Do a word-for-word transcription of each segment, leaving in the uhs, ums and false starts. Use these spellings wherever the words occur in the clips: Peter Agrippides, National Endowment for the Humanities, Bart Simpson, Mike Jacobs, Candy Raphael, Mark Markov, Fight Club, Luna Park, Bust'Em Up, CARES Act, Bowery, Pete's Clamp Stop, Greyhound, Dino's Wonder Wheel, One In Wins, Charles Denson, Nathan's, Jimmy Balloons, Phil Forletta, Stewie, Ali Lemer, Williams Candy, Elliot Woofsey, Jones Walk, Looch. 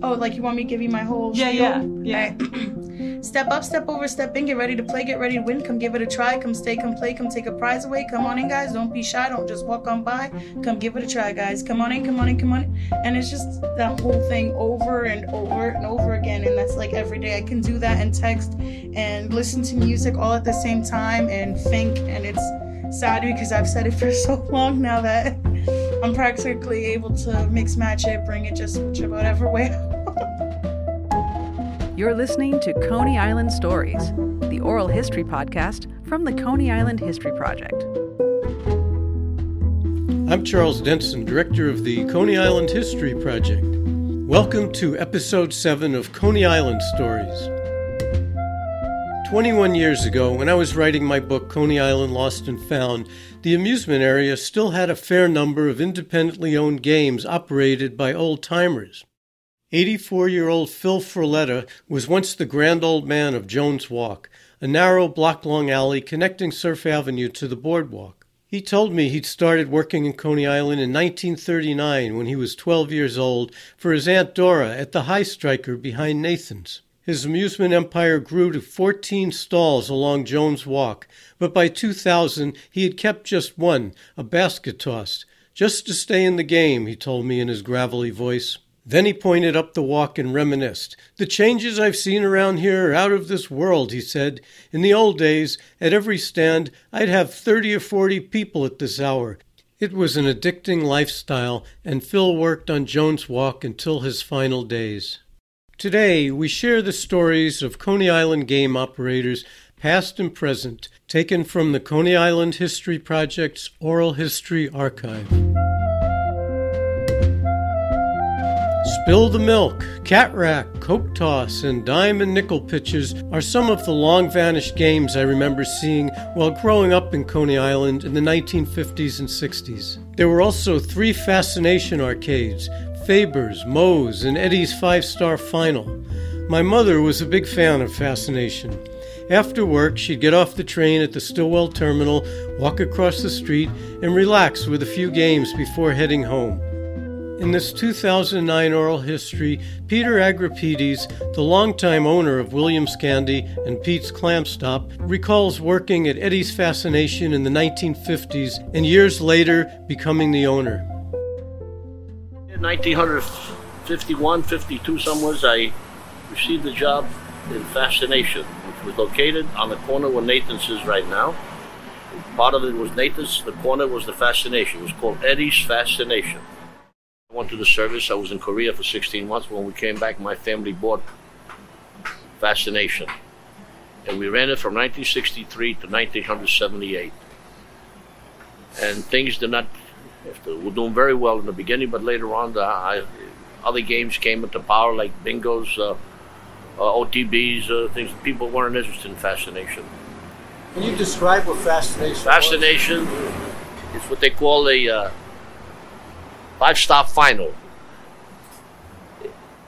Oh, like you want me to give you my whole yeah, spiel? Yeah, yeah. Right. Step up, step over, step in, get ready to play, get ready to win, come give it a try, come stay, come play, come take a prize away, come on in, guys, don't be shy, don't just walk on by, come give it a try, guys, come on in, come on in, come on in. And it's just that whole thing over and over and over again, and that's like every day. I can do that and text and listen to music all at the same time and think, and it's sad because I've said it for so long now that I'm practically able to mix match it, bring it just whatever way. You're listening to Coney Island Stories, the oral history podcast from the Coney Island History Project. I'm Charles Denson, director of the Coney Island History Project. Welcome to episode seven of Coney Island Stories. twenty-one years ago, when I was writing my book, Coney Island Lost and Found, the amusement area still had a fair number of independently owned games operated by old-timers. eighty-four-year-old Phil Forletta was once the grand old man of Jones Walk, a narrow, block-long alley connecting Surf Avenue to the boardwalk. He told me he'd started working in Coney Island in nineteen thirty-nine when he was twelve years old for his Aunt Dora at the High Striker behind Nathan's. His amusement empire grew to fourteen stalls along Jones Walk, but by two thousand he had kept just one, a basket toss, just to stay in the game, he told me in his gravelly voice. Then he pointed up the walk and reminisced. The changes I've seen around here are out of this world, he said. In the old days, at every stand, I'd have thirty or forty people at this hour. It was an addicting lifestyle, and Phil worked on Jones Walk until his final days. Today, we share the stories of Coney Island game operators, past and present, taken from the Coney Island History Project's Oral History Archive. Spill the Milk, Cat Rack, Coke Toss, and Dime and Nickel Pitches are some of the long-vanished games I remember seeing while growing up in Coney Island in the nineteen fifties and sixties. There were also three fascination arcades, Faber's, Moe's, and Eddie's Five-Star Final. My mother was a big fan of fascination. After work, she'd get off the train at the Stillwell Terminal, walk across the street, and relax with a few games before heading home. In this two thousand nine oral history, Peter Agrippides, the longtime owner of Williams Candy and Pete's Clamp Stop, recalls working at Eddie's Fascination in the nineteen fifties and years later becoming the owner. nineteen fifty-one, fifty-two, somewheres, I received a job in Fascination, which was located on the corner where Nathan's is right now. Part of it was Nathan's, the corner was the Fascination. It was called Eddie's Fascination. I went to the service. I was in Korea for sixteen months. When we came back, my family bought Fascination. And we ran it from nineteen sixty-three to nineteen seventy-eight. And things did not... We were doing very well in the beginning, but later on, the, I, other games came into power, like bingos, uh, uh, O T Bs, uh, things. People weren't interested in Fascination. Can you describe what Fascination Fascination was? Is what they call a uh, five-star final.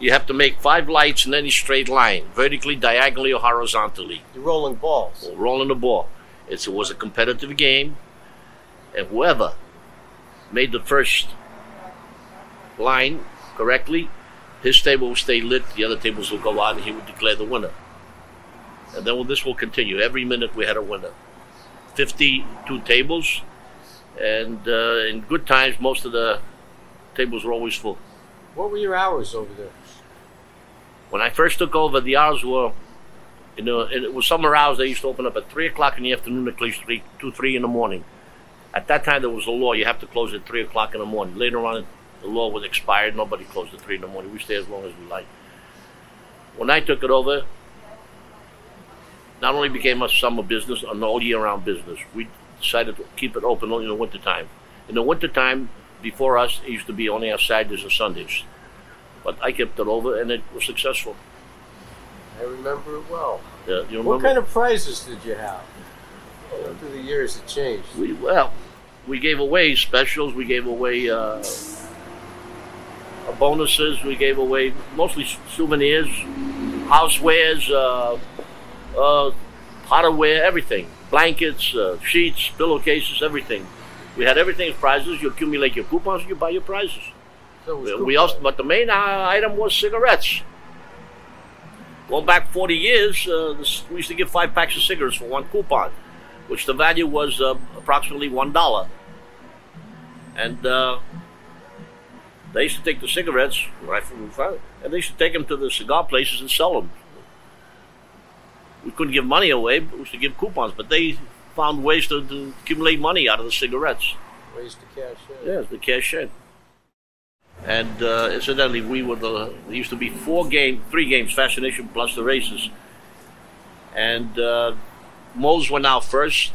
You have to make five lights in any straight line, vertically, diagonally, or horizontally. You're rolling balls. Well, rolling the ball. It's, it was a competitive game, and whoever made the first line correctly, his table will stay lit, the other tables will go out, and he would declare the winner. And then this will continue. Every minute we had a winner. fifty-two tables, and uh, in good times, most of the tables were always full. What were your hours over there? When I first took over, the hours were, you know, and it was summer hours. They used to open up at three o'clock in the afternoon, at least two, three in the morning. At that time, there was a law. You have to close at three o'clock in the morning. Later on, the law was expired. Nobody closed at three in the morning. We stayed as long as we liked. When I took it over, not only became a summer business, an all-year-round business. We decided to keep it open only in the wintertime. In the wintertime, before us, it used to be only on Saturdays and Sundays. But I kept it over, and it was successful. I remember it well. Yeah, you remember? What kind of prizes did you have? Well, through the years, it changed. We, well, we gave away specials. We gave away uh, bonuses. We gave away mostly souvenirs, housewares, uh, uh, potterware, everything. Blankets, uh, sheets, pillowcases, everything. We had everything as prizes. You accumulate your coupons, you buy your prizes. That was we also, but the main item was cigarettes. Going back forty years, uh, this, we used to give five packs of cigarettes for one coupon, which the value was uh, approximately one dollar. And uh, they used to take the cigarettes, right from the front, and they used to take them to the cigar places and sell them. We couldn't give money away, but we used to give coupons, but they found ways to, to accumulate money out of the cigarettes. Ways to cash in. Yes, yeah, to cash in. And uh, incidentally, we were the, there used to be four game, three games, Fascination plus the races. And uh, Moe's went out first,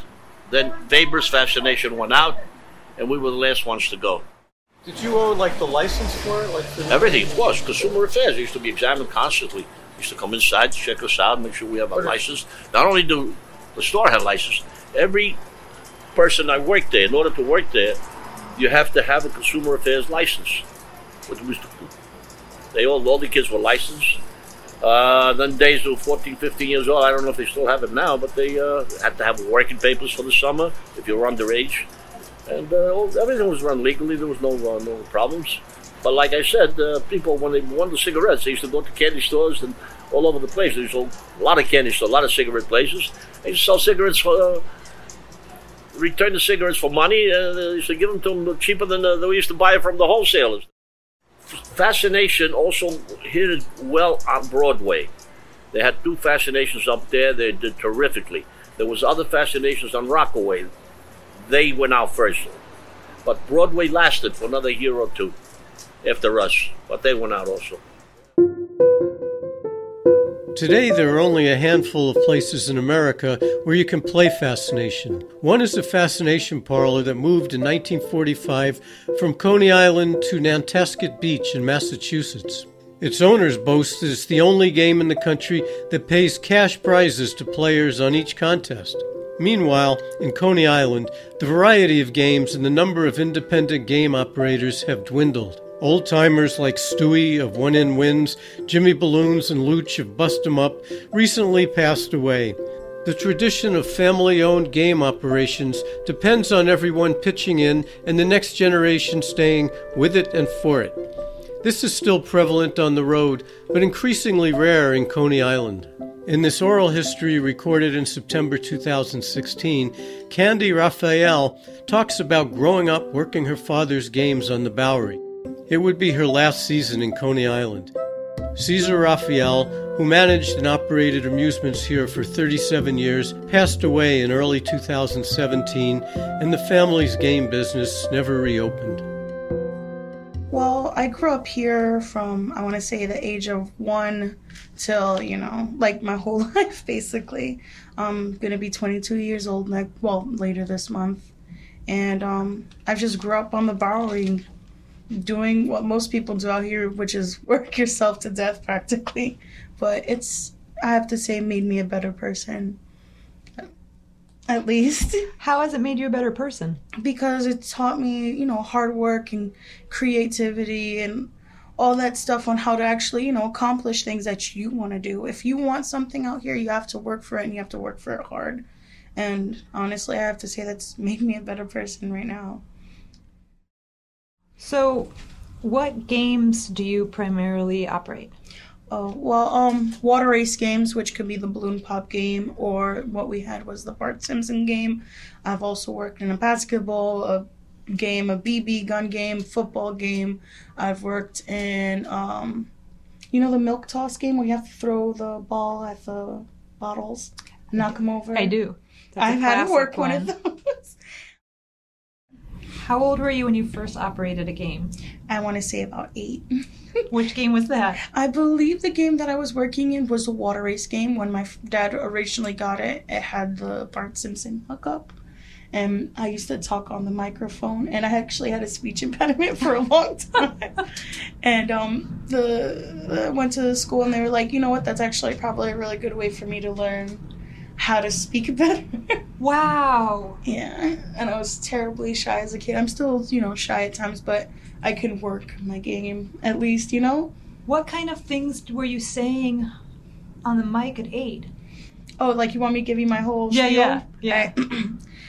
then Weber's Fascination went out, and we were the last ones to go. Did you own like the license for it? Like the- Everything, of course. Consumer affairs used to be examined constantly. Used to come inside, check us out, make sure we have our license. Not only do the store have license, every person that worked there, in order to work there, you have to have a consumer affairs license. Which was, they all, all the kids were licensed. Uh, then days who were fourteen, fifteen years old, I don't know if they still have it now, but they uh, had to have working papers for the summer if you were underage. And uh, all, everything was run legally, there was no, uh, no problems. But like I said, uh, people, when they wanted the cigarettes, they used to go to candy stores and all over the place. There's a lot of candy stores, a lot of cigarette places. They used to sell cigarettes for, uh, return the cigarettes for money. Uh, they used to give them to them cheaper than uh, they used to buy it from the wholesalers. Fascination also hit well on Broadway. They had two Fascinations up there. They did terrifically. There was other Fascinations on Rockaway. They went out first. But Broadway lasted for another year or two after us, but they went out also. Today, there are only a handful of places in America where you can play Fascination. One is the Fascination Parlor that moved in nineteen forty-five from Coney Island to Nantasket Beach in Massachusetts. Its owners boast that it's the only game in the country that pays cash prizes to players on each contest. Meanwhile, in Coney Island, the variety of games and the number of independent game operators have dwindled. Old-timers like Stewie of One In Wins, Jimmy Balloons, and Looch of Bust'Em Up recently passed away. The tradition of family-owned game operations depends on everyone pitching in and the next generation staying with it and for it. This is still prevalent on the road, but increasingly rare in Coney Island. In this oral history recorded in September two thousand sixteen, Candy Raphael talks about growing up working her father's games on the Bowery. It would be her last season in Coney Island. Cesar Raphael, who managed and operated amusements here for thirty-seven years, passed away in early two thousand seventeen, and the family's game business never reopened. Well, I grew up here from, I want to say, the age of one till, you know, like my whole life, basically. I'm going to be twenty-two years old, like, well, later this month. And um, I've just grew up on the Bowery, doing what most people do out here, which is work yourself to death practically. But it's, I have to say, made me a better person, at least. How has it made you a better person? Because it taught me, you know, hard work and creativity and all that stuff on how to actually, you know, accomplish things that you want to do. If you want something out here, you have to work for it, and you have to work for it hard. And honestly, I have to say that's made me a better person right now. So, what games do you primarily operate? Oh, well, um, water race games, which could be the balloon pop game, or what we had was the Bart Simpson game. I've also worked in a basketball a game, a B B gun game, football game. I've worked in, um, you know, the milk toss game where you have to throw the ball at the bottles, knock them over. I do. That's I've had to work one of those. How old were you when you first operated a game? I want to say about eight. Which game was that? I believe the game that I was working in was the water race game. When my dad originally got it, it had the Bart Simpson hookup. And I used to talk on the microphone. And I actually had a speech impediment for a long time. And um, the I went to school and they were like, you know what, that's actually probably a really good way for me to learn how to speak better. Wow. Yeah, and I was terribly shy as a kid. I'm still, you know, shy at times, but I can work my game at least, you know? What kind of things were you saying on the mic at eight? Oh, like you want me to give you my whole yeah, spiel? Yeah, yeah. I,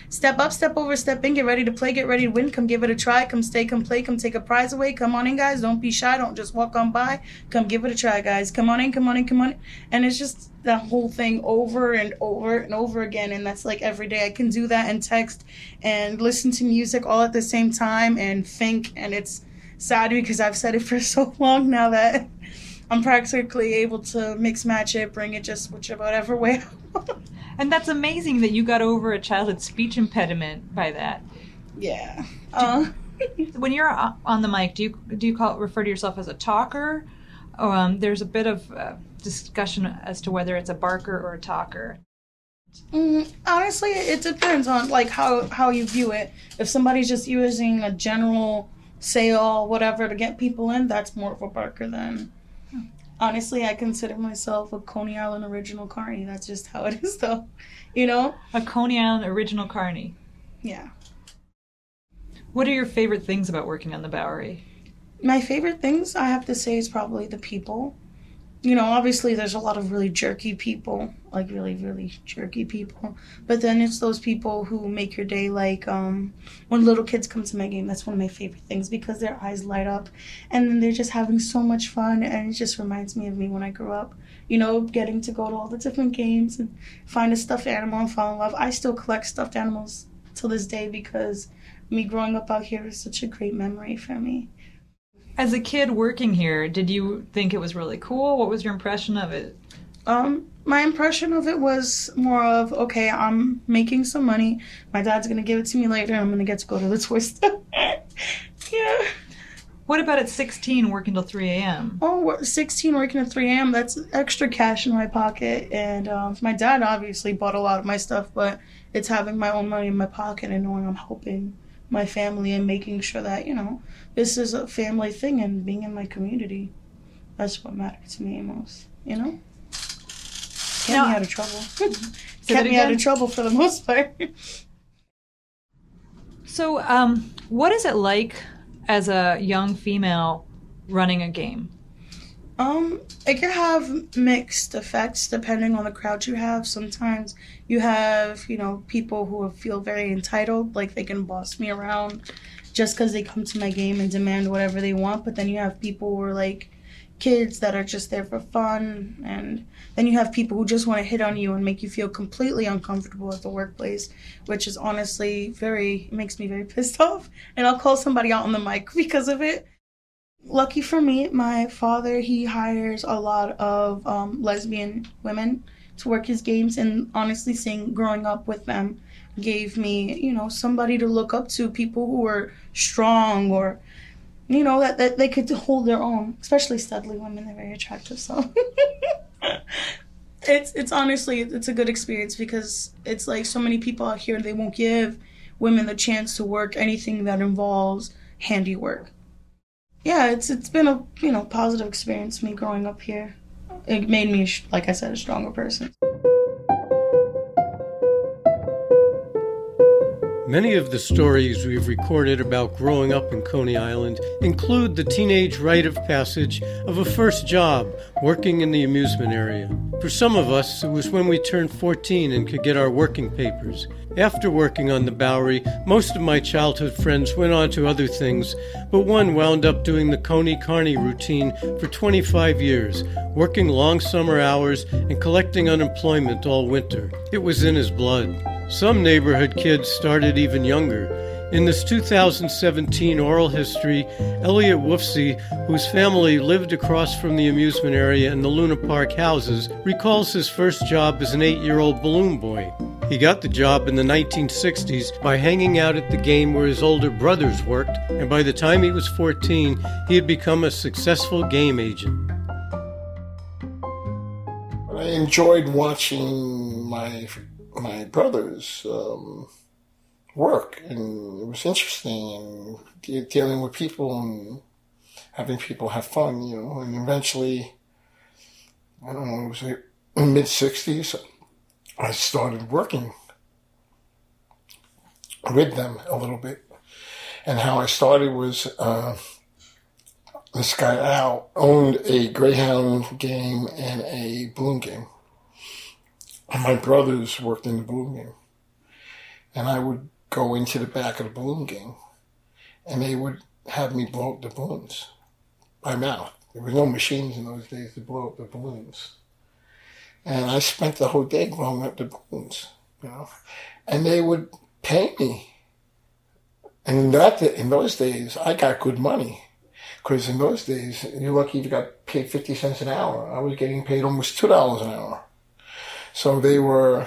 Step up, step over, step in, get ready to play, get ready to win, come give it a try, come stay, come play, come take a prize away, come on in, guys, don't be shy, don't just walk on by, come give it a try, guys, come on in, come on in, come on in. And it's just that whole thing over and over and over again, and that's like every day. I can do that and text and listen to music all at the same time and think, and it's sad because I've said it for so long now that I'm practically able to mix match it, bring it just whichever way. And that's amazing that you got over a childhood speech impediment by that. Yeah. Uh. You, when you're on the mic, do you do you call refer to yourself as a talker? Um, there's a bit of uh, discussion as to whether it's a barker or a talker. Mm, honestly, it depends on like how how you view it. If somebody's just using a general say all whatever to get people in, that's more of a barker than. Honestly, I consider myself a Coney Island original carny. That's just how it is, though. You know? A Coney Island original carny. Yeah. What are your favorite things about working on the Bowery? My favorite things, I have to say, is probably the people. You know, obviously, there's a lot of really jerky people. Like, really, really jerky people. But then it's those people who make your day, like, um, when little kids come to my game. That's one of my favorite things because their eyes light up. And then they're just having so much fun. And it just reminds me of me when I grew up. You know, getting to go to all the different games and find a stuffed animal and fall in love. I still collect stuffed animals till this day because me growing up out here is such a great memory for me. As a kid working here, did you think it was really cool? What was your impression of it? Um, my impression of it was more of, okay, I'm making some money. My dad's going to give it to me later. And I'm going to get to go to the toy store. Yeah. What about at sixteen working till three a.m.? Oh, sixteen working till three a.m. That's extra cash in my pocket. And um, my dad obviously bought a lot of my stuff, but it's having my own money in my pocket and knowing I'm helping my family and making sure that, you know, this is a family thing and being in my community. That's what mattered to me most, you know? Get now, me out of trouble. Get me out of trouble for the most part. So um, what is it like as a young female running a game? Um, it can have mixed effects depending on the crowd you have. Sometimes you have, you know, people who feel very entitled, like they can boss me around just because they come to my game and demand whatever they want. But then you have people who are like kids that are just there for fun. And then you have people who just want to hit on you and make you feel completely uncomfortable at the workplace, which is honestly very, makes me very pissed off. And I'll call somebody out on the mic because of it. Lucky for me, my father, he hires a lot of um, lesbian women to work his games, and honestly, seeing growing up with them gave me, you know, somebody to look up to, people who were strong or, you know, that, that they could hold their own, especially studly women. They're very attractive, so. it's, it's honestly, it's a good experience because it's like so many people out here, they won't give women the chance to work anything that involves handiwork. Yeah, it's it's been a, you know, positive experience for me growing up here. It made me, like I said, a stronger person. Many of the stories we've recorded about growing up in Coney Island include the teenage rite of passage of a first job working in the amusement area. For some of us, it was when we turned fourteen and could get our working papers. After working on the Bowery, most of my childhood friends went on to other things, but one wound up doing the Coney Carny routine for twenty-five years, working long summer hours and collecting unemployment all winter. It was in his blood. Some neighborhood kids started even younger. In this two thousand seventeen oral history, Elliot Woofsey, whose family lived across from the amusement area and the Luna Park houses, recalls his first job as an eight-year-old balloon boy. He got the job in the nineteen sixties by hanging out at the game where his older brothers worked, and by the time he was fourteen, he had become a successful game agent. I enjoyed watching my my brothers um work, and it was interesting, and dealing with people and having people have fun, you know. And eventually, I don't know, it was like mid-sixties, I started working with them a little bit. And how I started was uh, this guy Al owned a Greyhound game and a balloon game, and my brothers worked in the balloon game. and I would go into the back of the balloon gang, and they would have me blow up the balloons by mouth. There was no machines in those days to blow up the balloons. And I spent the whole day blowing up the balloons, you know. And they would pay me. And that, in those days, I got good money. Because in those days, you're lucky if you got paid fifty cents an hour. I was getting paid almost two dollars an hour. So they were,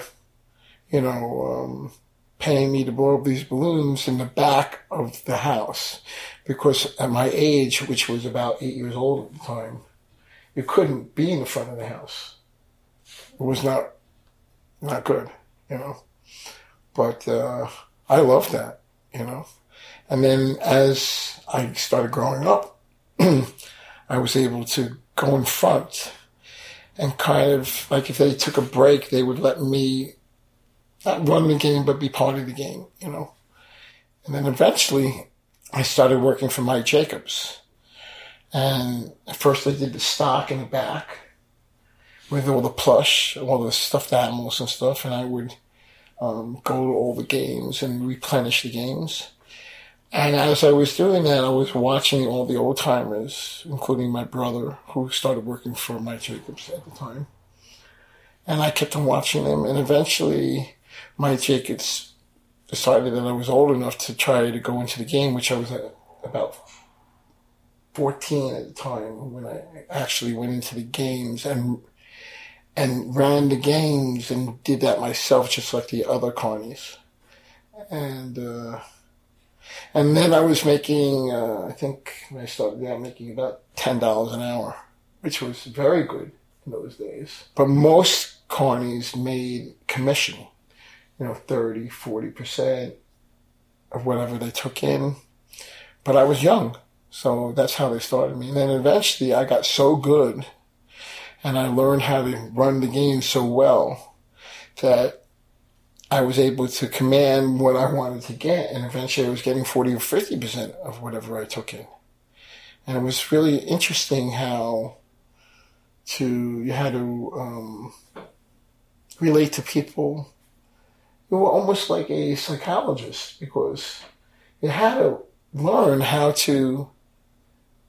you know, um, paying me to blow up these balloons in the back of the house. Because at my age, which was about eight years old at the time, you couldn't be in the front of the house. It was not, not good, you know. But uh, I loved that, you know. And then as I started growing up, I was able to go in front and kind of, like if they took a break, they would let me not run the game, but be part of the game, you know. And then eventually I started working for Mike Jacobs. And at first I did the stock in the back with all the plush, all the stuffed animals and stuff. And I would um, go to all the games and replenish the games. And as I was doing that, I was watching all the old-timers, including my brother, who started working for Mike Jacobs at the time. And I kept on watching them, and eventually Mike Jacobs decided that I was old enough to try to go into the game, which I was at about fourteen at the time when I actually went into the games and and ran the games and did that myself, just like the other carnies. And... uh And then I was making, uh, I think when I started out, making about ten dollars an hour, which was very good in those days. But most carnies made commission, you know, thirty, forty percent of whatever they took in. But I was young, so that's how they started me. And then eventually I got so good and I learned how to run the game so well that I was able to command what I wanted to get, and eventually I was getting forty or fifty percent of whatever I took in. And it was really interesting how to, you had to um, relate to people. You were almost like a psychologist because you had to learn how to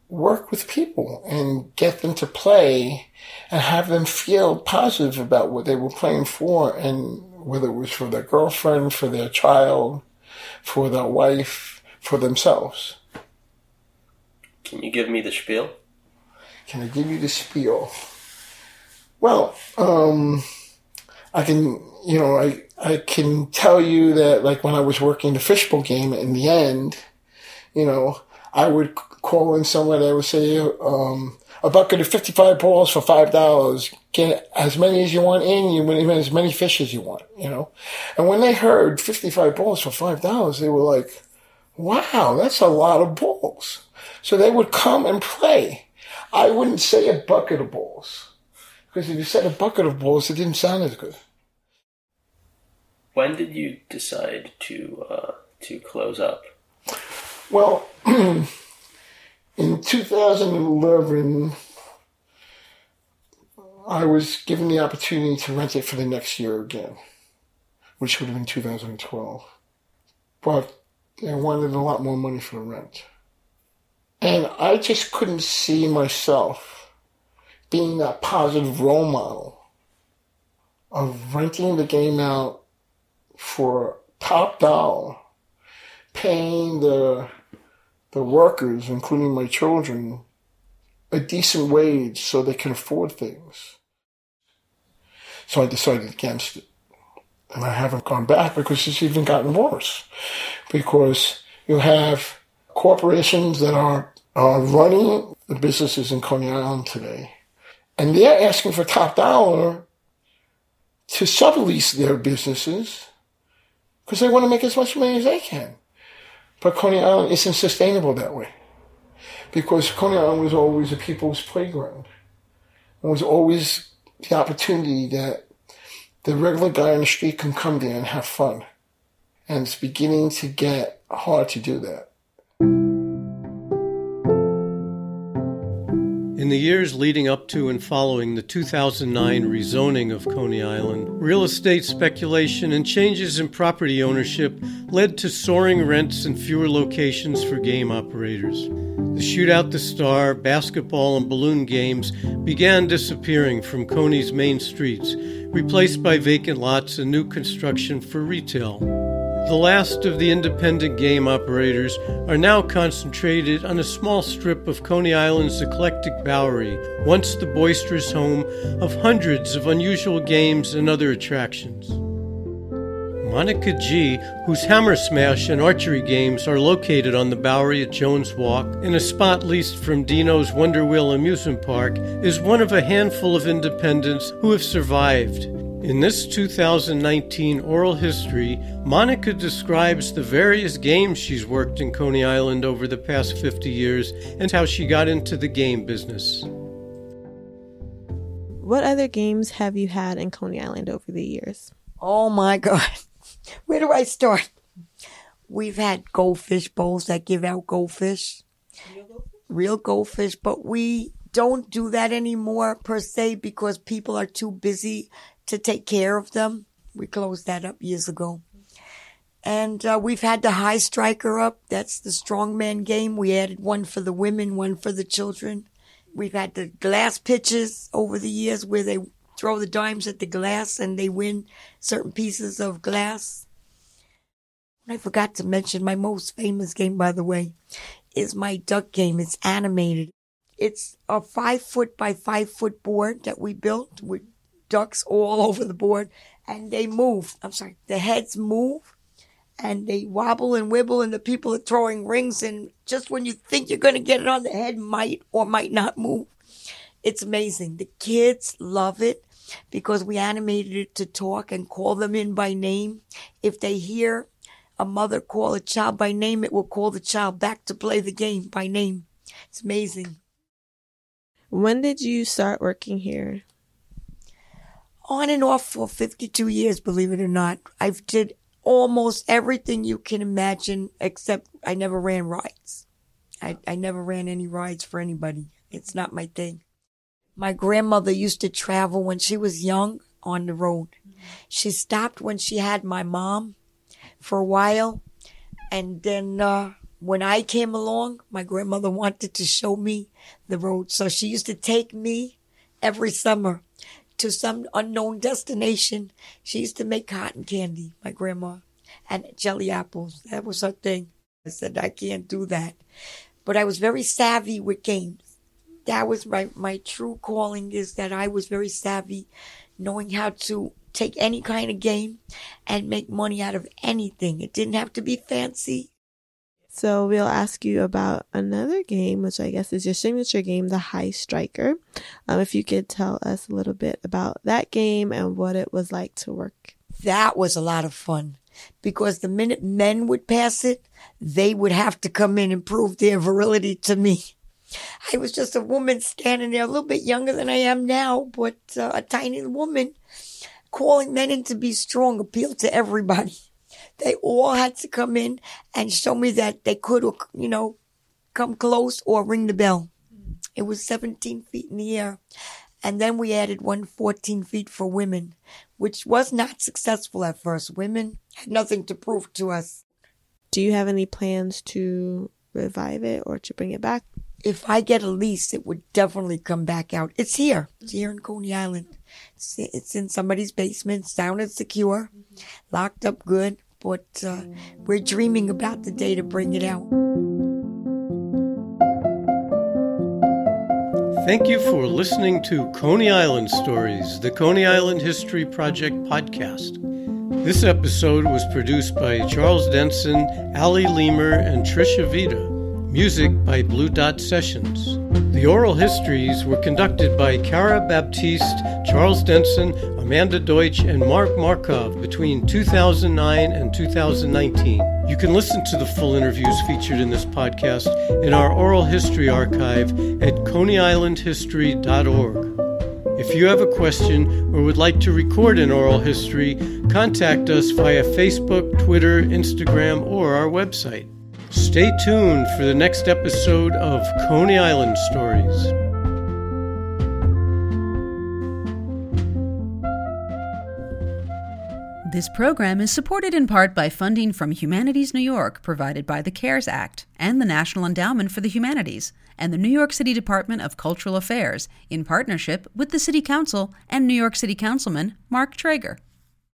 work with people and get them to play and have them feel positive about what they were playing for, and whether it was for their girlfriend, for their child, for their wife, for themselves. Can you give me the spiel? Can I give you the spiel? Well, um, I can, you know, I I can tell you that, like, when I was working the fishbowl game, in the end, you know, I would call in someone, I would say, um, a bucket of fifty-five balls for five dollars. Get as many as you want in, you win as many fish as you want, you know? And when they heard fifty-five balls for five dollars, they were like, wow, that's a lot of balls. So they would come and play. I wouldn't say a bucket of balls, because if you said a bucket of balls, it didn't sound as good. When did you decide to uh, to close up? Well, in two thousand eleven... I was given the opportunity to rent it for the next year again, which would have been two thousand twelve. But I wanted a lot more money for the rent. And I just couldn't see myself being that positive role model of renting the game out for top dollar, paying the, the workers, including my children, a decent wage so they can afford things. So I decided against it. And I haven't gone back because it's even gotten worse. Because you have corporations that are, are running the businesses in Coney Island today. And they're asking for top dollar to sublease their businesses because they want to make as much money as they can. But Coney Island isn't sustainable that way. Because Coney Island was always a people's playground. There was always the opportunity that the regular guy on the street can come there and have fun. And it's beginning to get hard to do that. In the years leading up to and following the two thousand nine rezoning of Coney Island, real estate speculation and changes in property ownership led to soaring rents and fewer locations for game operators. The Shootout the Star, basketball, and balloon games began disappearing from Coney's main streets, replaced by vacant lots and new construction for retail. The last of the independent game operators are now concentrated on a small strip of Coney Island's eclectic Bowery, once the boisterous home of hundreds of unusual games and other attractions. Monica G, whose hammer smash and archery games are located on the Bowery at Jones Walk, in a spot leased from Dino's Wonder Wheel amusement park, is one of a handful of independents who have survived. In this two thousand nineteen oral history, Monica describes the various games she's worked in Coney Island over the past fifty years and how she got into the game business. What other games have you had in Coney Island over the years? Oh my God. Where do I start? We've had goldfish bowls that give out goldfish. Real goldfish? Real goldfish, but we don't do that anymore per se because people are too busy to take care of them. We closed that up years ago. And uh, we've had the high striker up. That's the strongman game. We added one for the women, one for the children. We've had the glass pitches over the years where they throw the dimes at the glass and they win certain pieces of glass. I forgot to mention my most famous game, by the way, is my duck game. It's animated. It's a five foot by five foot board that we built with ducks all over the board, and they move. I'm sorry, the heads move, and they wobble and wibble, and the people are throwing rings, and just when you think you're going to get it on, the head might or might not move. It's amazing. The kids love it because we animated it to talk and call them in by name. If they hear a mother call a child by name, it will call the child back to play the game by name. It's amazing. When did you start working here? On and off for fifty-two years, believe it or not. I've did almost everything you can imagine, except I never ran rides. I, I never ran any rides for anybody. It's not my thing. My grandmother used to travel when she was young on the road. She stopped when she had my mom for a while. And then uh, when I came along, my grandmother wanted to show me the road. So she used to take me every summer to some unknown destination. She used to make cotton candy, my grandma, and jelly apples. That was her thing. I said, I can't do that. But I was very savvy with games. That was my, my true calling, is that I was very savvy, knowing how to take any kind of game and make money out of anything. It didn't have to be fancy. So we'll ask you about another game, which I guess is your signature game, the High Striker. Um, if you could tell us a little bit about that game and what it was like to work. That was a lot of fun because the minute men would pass it, they would have to come in and prove their virility to me. I was just a woman standing there, a little bit younger than I am now, but uh, a tiny woman calling men in to be strong appealed to everybody. They all had to come in and show me that they could, you know, come close or ring the bell. It was seventeen feet in the air. And then we added one fourteen feet for women, which was not successful at first. Women had nothing to prove to us. Do you have any plans to revive it or to bring it back? If I get a lease, it would definitely come back out. It's here. It's here in Coney Island. It's, it's in somebody's basement, sound and secure, locked up good. But uh, we're dreaming about the day to bring it out. Thank you for listening to Coney Island Stories, the Coney Island History Project podcast. This episode was produced by Charles Denson, Ali Lemer, and Trisha Vita. Music by Blue Dot Sessions. The oral histories were conducted by Cara Baptiste, Charles Denson, Amanda Deutsch, and Mark Markov between two thousand nine and two thousand nineteen. You can listen to the full interviews featured in this podcast in our oral history archive at coney island history dot org. If you have a question or would like to record an oral history, contact us via Facebook, Twitter, Instagram, or our website. Stay tuned for the next episode of Coney Island Stories. This program is supported in part by funding from Humanities New York provided by the CARES Act and the National Endowment for the Humanities and the New York City Department of Cultural Affairs in partnership with the City Council and New York City Councilman Mark Traeger.